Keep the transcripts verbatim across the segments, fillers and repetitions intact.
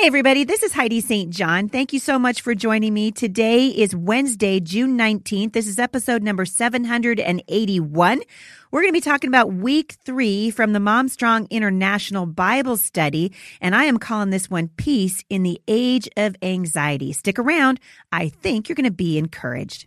Hey, everybody, this is Heidi Saint John. Thank you so much for joining me. Today is Wednesday, June nineteenth. This is episode number seven hundred eighty-one. We're going to be talking about week three from the MomStrong International Bible Study, and I am calling this one Peace in the Age of Anxiety. Stick around. I think you're going to be encouraged.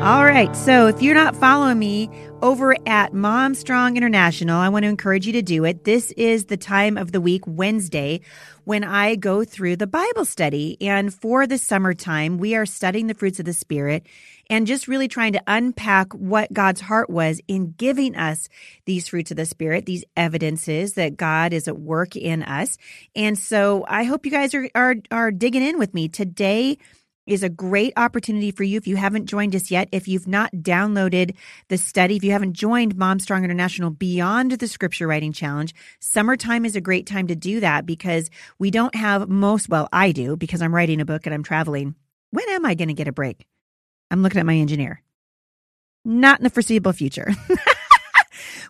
All right, so if you're not following me over at MomStrong International, I want to encourage you to do it. This is the time of the week, Wednesday, when I go through the Bible study. And for the summertime, we are studying the fruits of the Spirit and just really trying to unpack what God's heart was in giving us these fruits of the Spirit, these evidences that God is at work in us. And so I hope you guys are are, are digging in with me today. Is a great opportunity for you if you haven't joined us yet. If you've not downloaded the study, if you haven't joined MomStrong International beyond the Scripture Writing Challenge, summertime is a great time to do that because we don't have most, well, I do because I'm writing a book and I'm traveling. When am I going to get a break? I'm looking at my engineer. Not in the foreseeable future.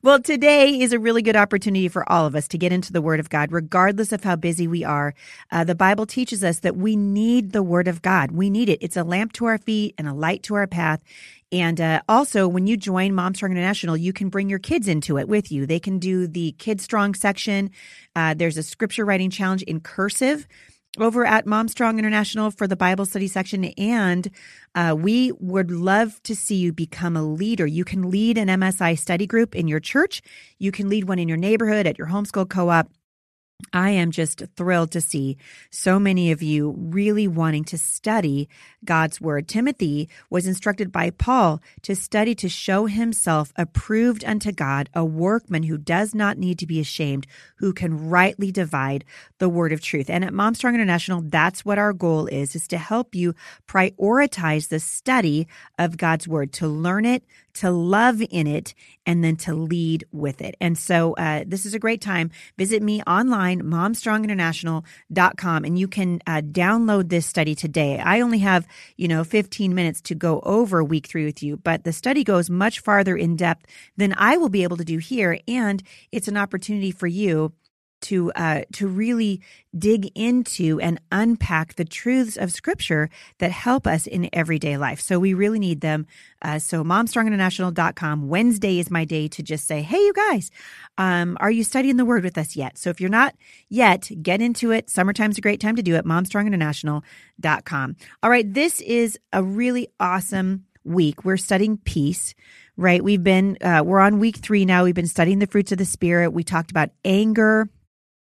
Well, today is a really good opportunity for all of us to get into the Word of God, regardless of how busy we are. Uh, the Bible teaches us that we need the Word of God. We need it. It's a lamp to our feet and a light to our path. And uh, also, when you join MomStrong International, you can bring your kids into it with you. They can do the Kids Strong section. Uh, there's a scripture writing challenge in cursive over at MomStrong International for the Bible study section, and uh, we would love to see you become a leader. You can lead an M S I study group in your church. You can lead one in your neighborhood, at your homeschool co-op. I am just thrilled to see so many of you really wanting to study God's Word. Timothy was instructed by Paul to study to show himself approved unto God, a workman who does not need to be ashamed, who can rightly divide the word of truth. And at MomStrong International, that's what our goal is, is to help you prioritize the study of God's Word, to learn it, to love in it, and then to lead with it. And so uh, this is a great time. Visit me online, mom strong international dot com, and you can uh, download this study today. I only have, you know, fifteen minutes to go over week three with you, but the study goes much farther in depth than I will be able to do here. And it's an opportunity for you to uh, to really dig into and unpack the truths of Scripture that help us in everyday life. So we really need them. Uh, so mom strong international dot com. Wednesday is my day to just say, hey, you guys, um, are you studying the Word with us yet? So if you're not yet, get into it. Summertime's a great time to do it. mom strong international dot com. All right, this is a really awesome week. We're studying peace. Right? We've been, uh, we're on week three now. We've been studying the fruits of the Spirit. We talked about anger.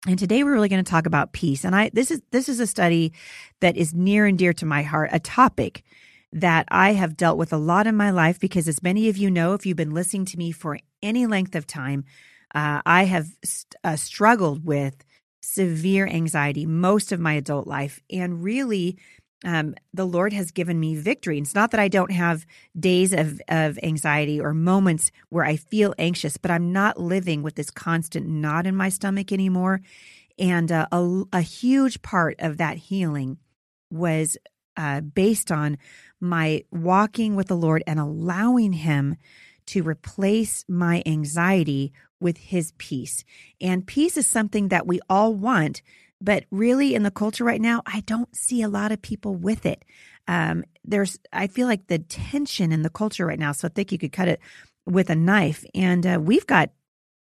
And today we're really going to talk about peace. And I this is this is a study that is near and dear to my heart, a topic that I have dealt with a lot in my life because, as many of you know, if you've been listening to me for any length of time, uh, I have st- uh, struggled with severe anxiety most of my adult life. And really, um, the Lord has given me victory. It's not that I don't have days of, of anxiety or moments where I feel anxious, but I'm not living with this constant knot in my stomach anymore. And uh, a, a huge part of that healing was uh, based on my walking with the Lord and allowing Him to replace my anxiety with His peace. And peace is something that we all want. But really, in the culture right now, I don't see a lot of people with it. Um, there's, I feel like the tension in the culture right now. So I think you could cut it with a knife. And uh, we've got,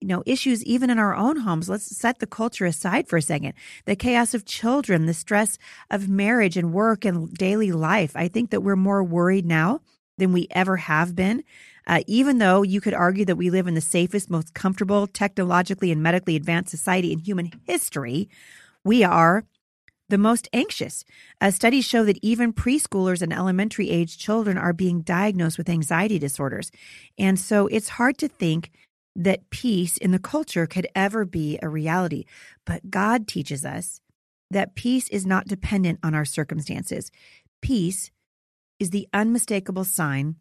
you know, issues even in our own homes. Let's set the culture aside for a second. The chaos of children, the stress of marriage and work and daily life. I think that we're more worried now than we ever have been. Uh, even though you could argue that we live in the safest, most comfortable, technologically and medically advanced society in human history, we are the most anxious. Uh, studies show that even preschoolers and elementary age children are being diagnosed with anxiety disorders. And so it's hard to think that peace in the culture could ever be a reality. But God teaches us that peace is not dependent on our circumstances. Peace is the unmistakable sign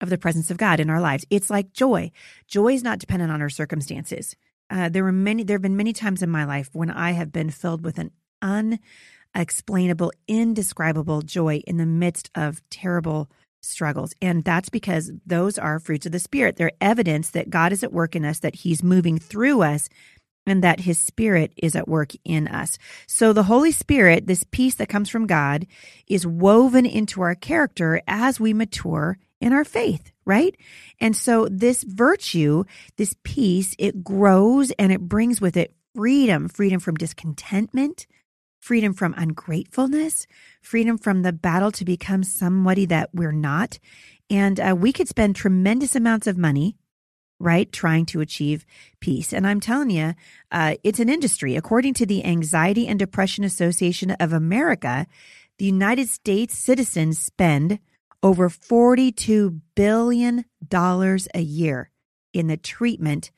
of the presence of God in our lives. It's like joy. Joy is not dependent on our circumstances. Uh, there were many. There have been many times in my life when I have been filled with an unexplainable, indescribable joy in the midst of terrible struggles. And that's because those are fruits of the Spirit. They're evidence that God is at work in us, that He's moving through us, and that His Spirit is at work in us. So the Holy Spirit, this peace that comes from God, is woven into our character as we mature in our faith, right? And so this virtue, this peace, it grows and it brings with it freedom, freedom from discontentment, freedom from ungratefulness, freedom from the battle to become somebody that we're not. And uh, we could spend tremendous amounts of money, right, trying to achieve peace. And I'm telling you, uh, it's an industry. According to the Anxiety and Depression Association of America, the United States citizens spend over forty-two billion dollars a year in the treatment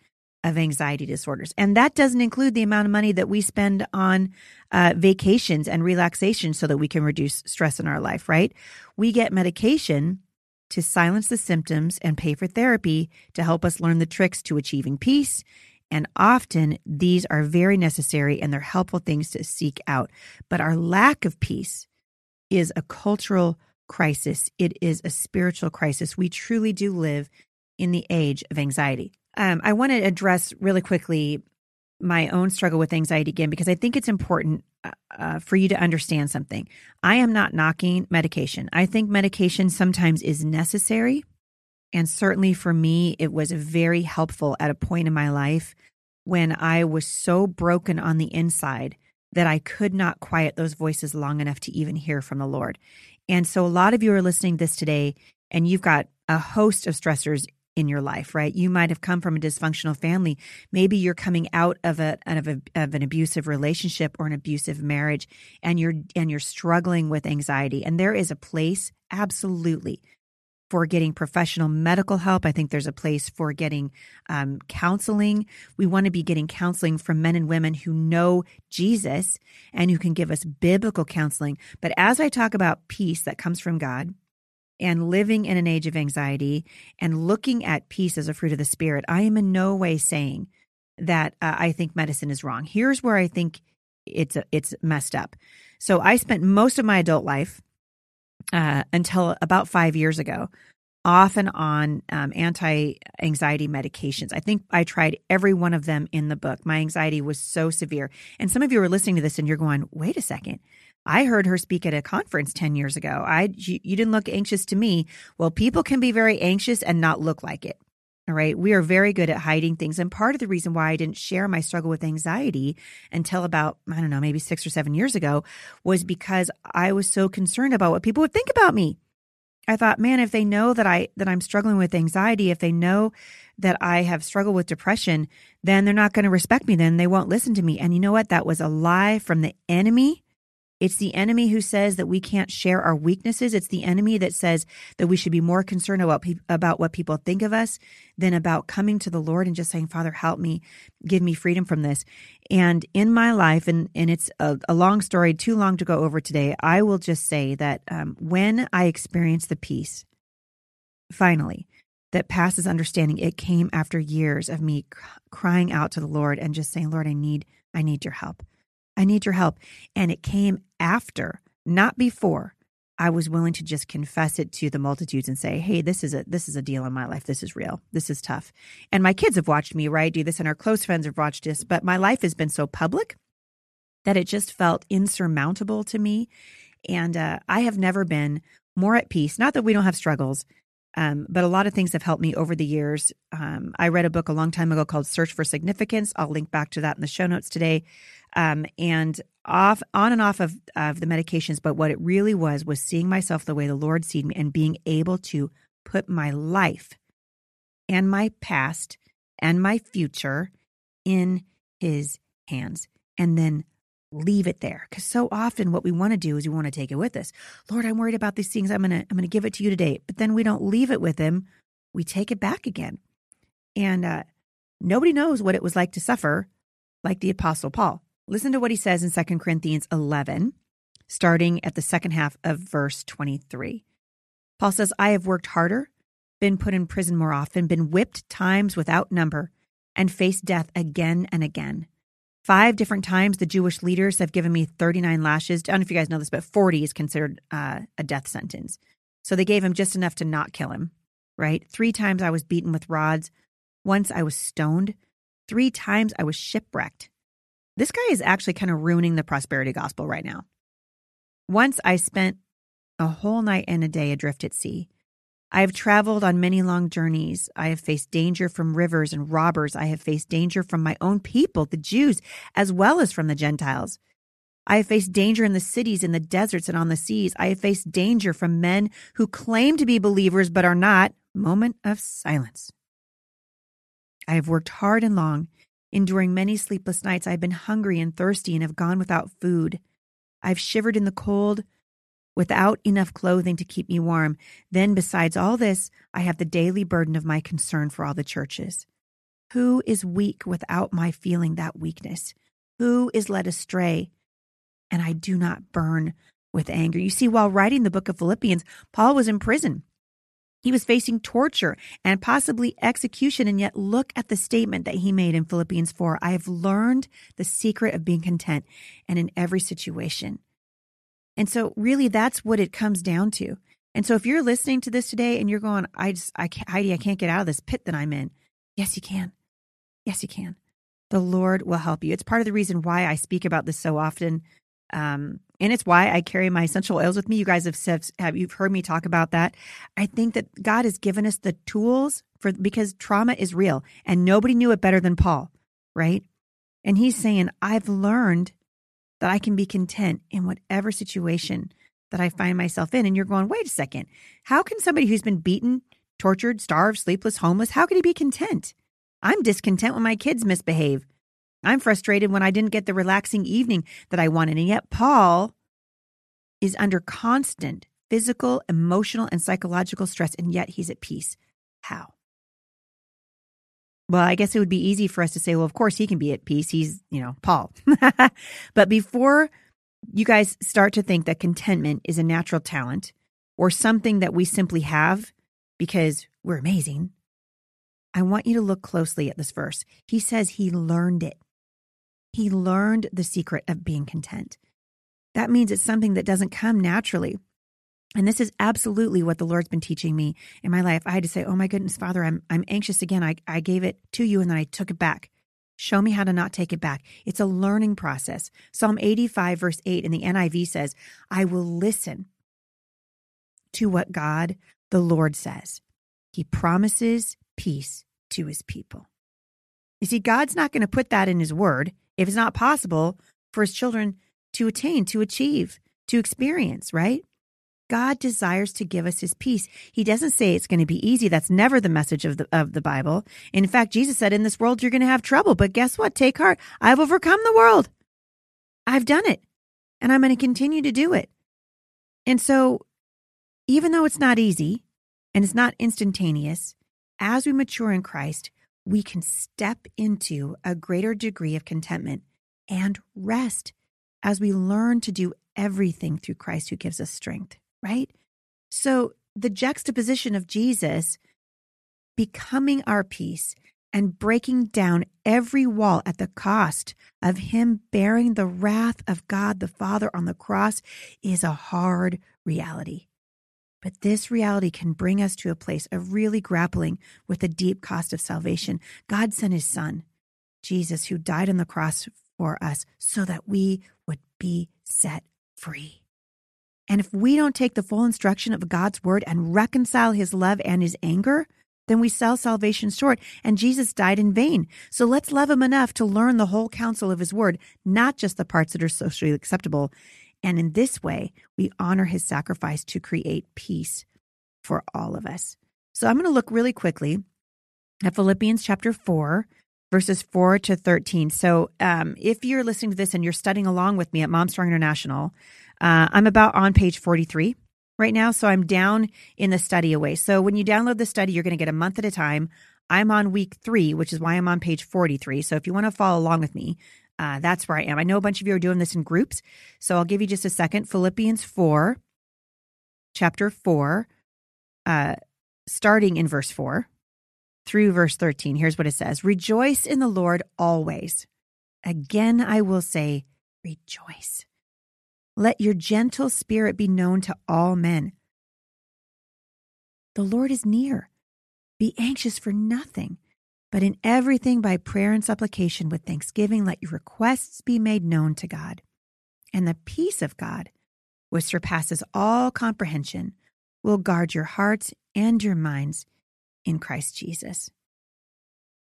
of anxiety disorders. And that doesn't include the amount of money that we spend on uh, vacations and relaxation so that we can reduce stress in our life, right? We get medication to silence the symptoms and pay for therapy to help us learn the tricks to achieving peace. And often these are very necessary and they're helpful things to seek out. But our lack of peace is a cultural crisis. It is a spiritual crisis. We truly do live in the age of anxiety. Um, I want to address really quickly my own struggle with anxiety again, because I think it's important uh, for you to understand something. I am not knocking medication. I think medication sometimes is necessary. And certainly for me, it was very helpful at a point in my life when I was so broken on the inside that I could not quiet those voices long enough to even hear from the Lord. And so a lot of you are listening to this today, and you've got a host of stressors in your life, right? You might have come from a dysfunctional family. Maybe you're coming out of a, of a of an abusive relationship or an abusive marriage, and you're and you're struggling with anxiety. And there is a place, absolutely, for getting professional medical help. I think there's a place for getting um, counseling. We want to be getting counseling from men and women who know Jesus and who can give us biblical counseling. But as I talk about peace that comes from God, and living in an age of anxiety and looking at peace as a fruit of the Spirit, I am in no way saying that uh, I think medicine is wrong. Here's where I think it's a, it's messed up. So I spent most of my adult life uh, until about five years ago off and on um, anti-anxiety medications. I think I tried every one of them in the book. My anxiety was so severe. And some of you are listening to this and you're going, wait a second. I heard her speak at a conference ten years ago. I, you, you didn't look anxious to me. Well, people can be very anxious and not look like it. All right. We are very good at hiding things. And part of the reason why I didn't share my struggle with anxiety until about, I don't know, maybe six or seven years ago was because I was so concerned about what people would think about me. I thought, man, if they know that I that I'm struggling with anxiety, if they know that I have struggled with depression, then they're not going to respect me. Then they won't listen to me. And you know what? That was a lie from the enemy. It's the enemy who says that we can't share our weaknesses. It's the enemy that says that we should be more concerned about, pe- about what people think of us than about coming to the Lord and just saying, Father, help me, give me freedom from this. And in my life, and, and it's a, a long story, too long to go over today, I will just say that um, when I experienced the peace, finally, that passes understanding, it came after years of me c- crying out to the Lord and just saying, Lord, I need, I need your help. I need your help. And it came after, not before, I was willing to just confess it to the multitudes and say, hey, this is a this is a deal in my life. This is real. This is tough. And my kids have watched me, right, do this, and our close friends have watched this. But my life has been so public that it just felt insurmountable to me. And uh, I have never been more at peace. Not that we don't have struggles, Um, but a lot of things have helped me over the years. Um, I read a book a long time ago called Search for Significance. I'll link back to that in the show notes today. Um, and off, on and off of, of the medications, but what it really was was seeing myself the way the Lord seen me and being able to put my life and my past and my future in His hands and then leave it there. Because so often what we want to do is we want to take it with us. Lord, I'm worried about these things. I'm going to I'm going to give it to you today. But then we don't leave it with Him. We take it back again. And uh, nobody knows what it was like to suffer like the Apostle Paul. Listen to what he says in Second Corinthians eleven, starting at the second half of verse twenty-three. Paul says, I have worked harder, been put in prison more often, been whipped times without number, and faced death again and again. Five different times the Jewish leaders have given me thirty-nine lashes. I don't know if you guys know this, but forty is considered uh, a death sentence. So they gave him just enough to not kill him, right? Three times I was beaten with rods. Once I was stoned. Three times I was shipwrecked. This guy is actually kind of ruining the prosperity gospel right now. Once I spent a whole night and a day adrift at sea. I have traveled on many long journeys. I have faced danger from rivers and robbers. I have faced danger from my own people, the Jews, as well as from the Gentiles. I have faced danger in the cities, in the deserts, and on the seas. I have faced danger from men who claim to be believers but are not. Moment of silence. I have worked hard and long, enduring many sleepless nights. I have been hungry and thirsty and have gone without food. I have shivered in the cold without enough clothing to keep me warm. Then, besides all this, I have the daily burden of my concern for all the churches. Who is weak without my feeling that weakness? Who is led astray? And I do not burn with anger. You see, while writing the book of Philippians, Paul was in prison. He was facing torture and possibly execution. And yet look at the statement that he made in Philippians four. I have learned the secret of being content and in every situation. And so really that's what it comes down to. And so if you're listening to this today and you're going, I just, I can't, Heidi, I can't get out of this pit that I'm in. Yes, you can. Yes, you can. The Lord will help you. It's part of the reason why I speak about this so often. Um, and it's why I carry my essential oils with me. You guys have said, have you've heard me talk about that. I think that God has given us the tools for, because trauma is real and nobody knew it better than Paul, right? And he's saying, I've learned that I can be content in whatever situation that I find myself in. And you're going, wait a second, how can somebody who's been beaten, tortured, starved, sleepless, homeless, how can he be content? I'm discontent when my kids misbehave. I'm frustrated when I didn't get the relaxing evening that I wanted. And yet Paul is under constant physical, emotional, and psychological stress, and yet he's at peace. How? Well, I guess it would be easy for us to say, well, of course he can be at peace. He's, you know, Paul. But before you guys start to think that contentment is a natural talent or something that we simply have because we're amazing, I want you to look closely at this verse. He says he learned it. He learned the secret of being content. That means it's something that doesn't come naturally. And this is absolutely what the Lord's been teaching me in my life. I had to say, oh my goodness, Father, I'm I'm anxious again. I, I gave it to you and then I took it back. Show me how to not take it back. It's a learning process. Psalm eighty-five verse eight in the N I V says, I will listen to what God, the Lord, says. He promises peace to his people. You see, God's not going to put that in his word if it's not possible for his children to attain, to achieve, to experience, right? God desires to give us his peace. He doesn't say it's going to be easy. That's never the message of the of the Bible. In fact, Jesus said, in this world, you're going to have trouble, but guess what? Take heart. I've overcome the world. I've done it, and I'm going to continue to do it. And so, even though it's not easy and it's not instantaneous, as we mature in Christ, we can step into a greater degree of contentment and rest as we learn to do everything through Christ who gives us strength, right? So the juxtaposition of Jesus becoming our peace and breaking down every wall at the cost of him bearing the wrath of God the Father on the cross is a hard reality. But this reality can bring us to a place of really grappling with the deep cost of salvation. God sent his son, Jesus, who died on the cross for us so that we would be set free. And if we don't take the full instruction of God's word and reconcile his love and his anger, then we sell salvation short, and Jesus died in vain. So let's love him enough to learn the whole counsel of his word, not just the parts that are socially acceptable. And in this way, we honor his sacrifice to create peace for all of us. So I'm going to look really quickly at Philippians chapter four, verses four to thirteen. So um, if you're listening to this and you're studying along with me at MomStrong International, uh, I'm about on page forty-three right now. So I'm down in the study away. So when you download the study, you're going to get a month at a time. I'm on week three, which is why I'm on page forty-three. So if you want to follow along with me, Uh, that's where I am. I know a bunch of you are doing this in groups, so I'll give you just a second. Philippians four, chapter four, uh, starting in verse four through verse thirteen. Here's what it says. Rejoice in the Lord always. Again, I will say, rejoice. Let your gentle spirit be known to all men. The Lord is near. Be anxious for nothing, but in everything by prayer and supplication with thanksgiving, let your requests be made known to God. And the peace of God, which surpasses all comprehension, will guard your hearts and your minds in Christ Jesus.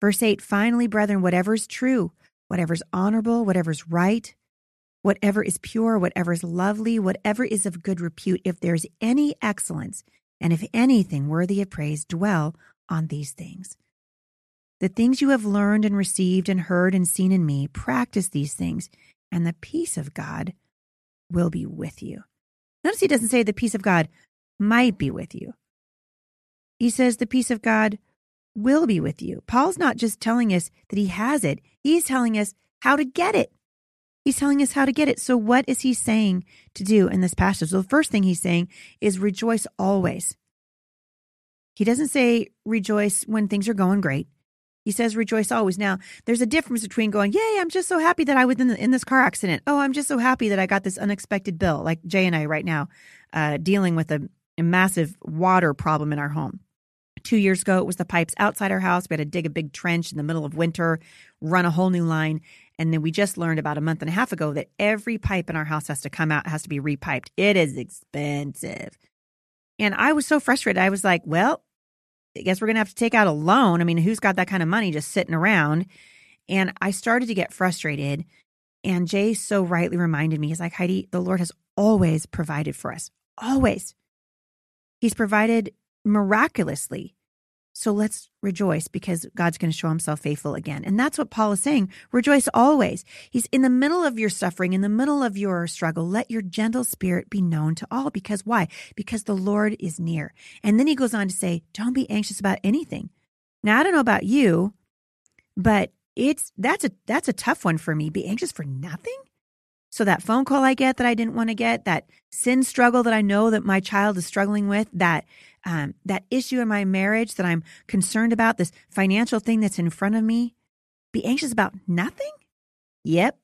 Verse eight, finally, brethren, whatever is true, whatever is honorable, whatever is right, whatever is pure, whatever is lovely, whatever is of good repute, if there is any excellence, and if anything worthy of praise, dwell on these things. The things you have learned and received and heard and seen in me, practice these things, and the peace of God will be with you. Notice he doesn't say the peace of God might be with you. He says the peace of God will be with you. Paul's not just telling us that he has it. He's telling us how to get it. He's telling us how to get it. So what is he saying to do in this passage? So the first thing he's saying is rejoice always. He doesn't say rejoice when things are going great. He says rejoice always. Now, there's a difference between going, yay, I'm just so happy that I was in, the, in this car accident. Oh, I'm just so happy that I got this unexpected bill, like Jay and I right now uh, dealing with a, a massive water problem in our home. Two years ago, it was the pipes outside our house. We had to dig a big trench in the middle of winter, run a whole new line. And then we just learned about a month and a half ago that every pipe in our house has to come out, has to be repiped. It is expensive. And I was so frustrated. I was like, well, I guess we're going to have to take out a loan. I mean, who's got that kind of money just sitting around? And I started to get frustrated. And Jay so rightly reminded me, he's like, Heidi, the Lord has always provided for us. Always. He's provided miraculously. So let's rejoice because God's going to show himself faithful again. And that's what Paul is saying. Rejoice always. He's in the middle of your suffering, in the middle of your struggle. Let your gentle spirit be known to all. Because why? Because the Lord is near. And then he goes on to say, don't be anxious about anything. Now, I don't know about you, but it's that's a that's a tough one for me. Be anxious for nothing? So that phone call I get that I didn't want to get, that sin struggle that I know that my child is struggling with, that um, that issue in my marriage that I'm concerned about, this financial thing that's in front of me, be anxious about nothing? Yep,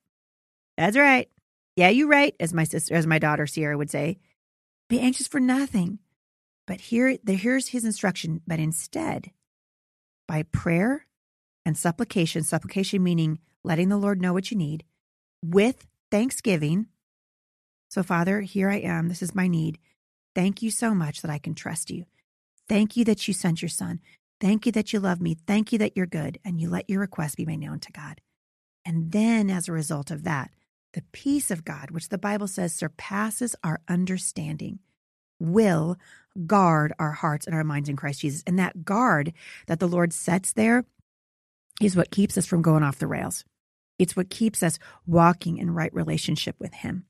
that's right. Yeah, you're right, as my sister, as my daughter Sierra would say. Be anxious for nothing. But here, the, here's his instruction. But instead, by prayer and supplication, supplication meaning letting the Lord know what you need, with thanksgiving. So, Father, here I am. This is my need. Thank you so much that I can trust you. Thank you that you sent your son. Thank you that you love me. Thank you that you're good. And you let your request be made known to God. And then as a result of that, the peace of God, which the Bible says surpasses our understanding, will guard our hearts and our minds in Christ Jesus. And that guard that the Lord sets there is what keeps us from going off the rails. It's what keeps us walking in right relationship with him.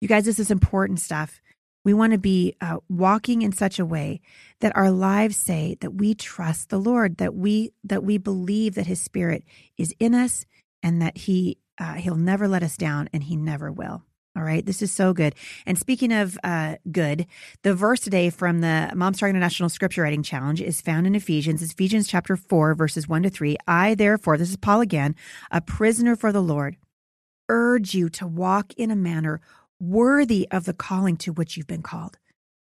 You guys, this is important stuff. We want to be uh, walking in such a way that our lives say that we trust the Lord, that we that we believe that his spirit is in us and that he uh, he'll never let us down and he never will. All right, this is so good. And speaking of uh, good, the verse today from the MomStrong International Scripture Writing Challenge is found in Ephesians. It's Ephesians chapter four, verses one to three. I, therefore, this is Paul again, a prisoner for the Lord, urge you to walk in a manner worthy of the calling to which you've been called.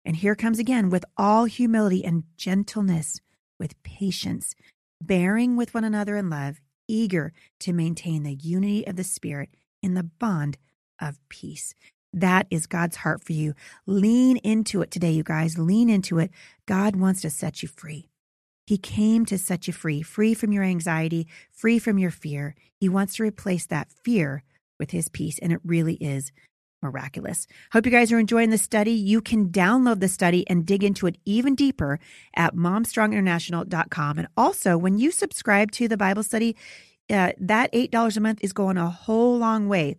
And here comes again, with all humility and gentleness, with patience, bearing with one another in love, eager to maintain the unity of the Spirit in the bond of peace. That is God's heart for you. Lean into it today, you guys. Lean into it. God wants to set you free. He came to set you free, free from your anxiety, free from your fear. He wants to replace that fear with his peace, and it really is miraculous. Hope you guys are enjoying the study. You can download the study and dig into it even deeper at mom strong international dot com. And also, when you subscribe to the Bible study, uh, that eight dollars a month is going a whole long way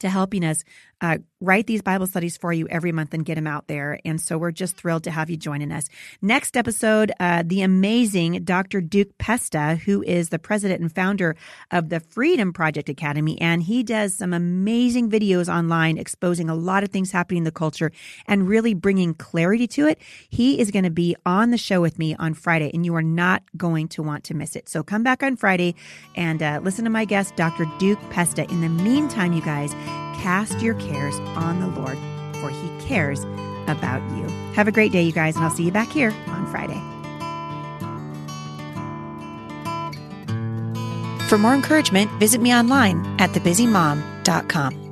to helping us uh, write these Bible studies for you every month and get them out there. And so we're just thrilled to have you joining us. Next episode, uh, the amazing Doctor Duke Pesta, who is the president and founder of the Freedom Project Academy. And he does some amazing videos online exposing a lot of things happening in the culture and really bringing clarity to it. He is going to be on the show with me on Friday, and you are not going to want to miss it. So come back on Friday and uh, listen to my guest, Doctor Duke Pesta. In the meantime, you guys, cast your cares on the Lord, for he cares about you. Have a great day, you guys, and I'll see you back here on Friday. For more encouragement, visit me online at the busy mom dot com.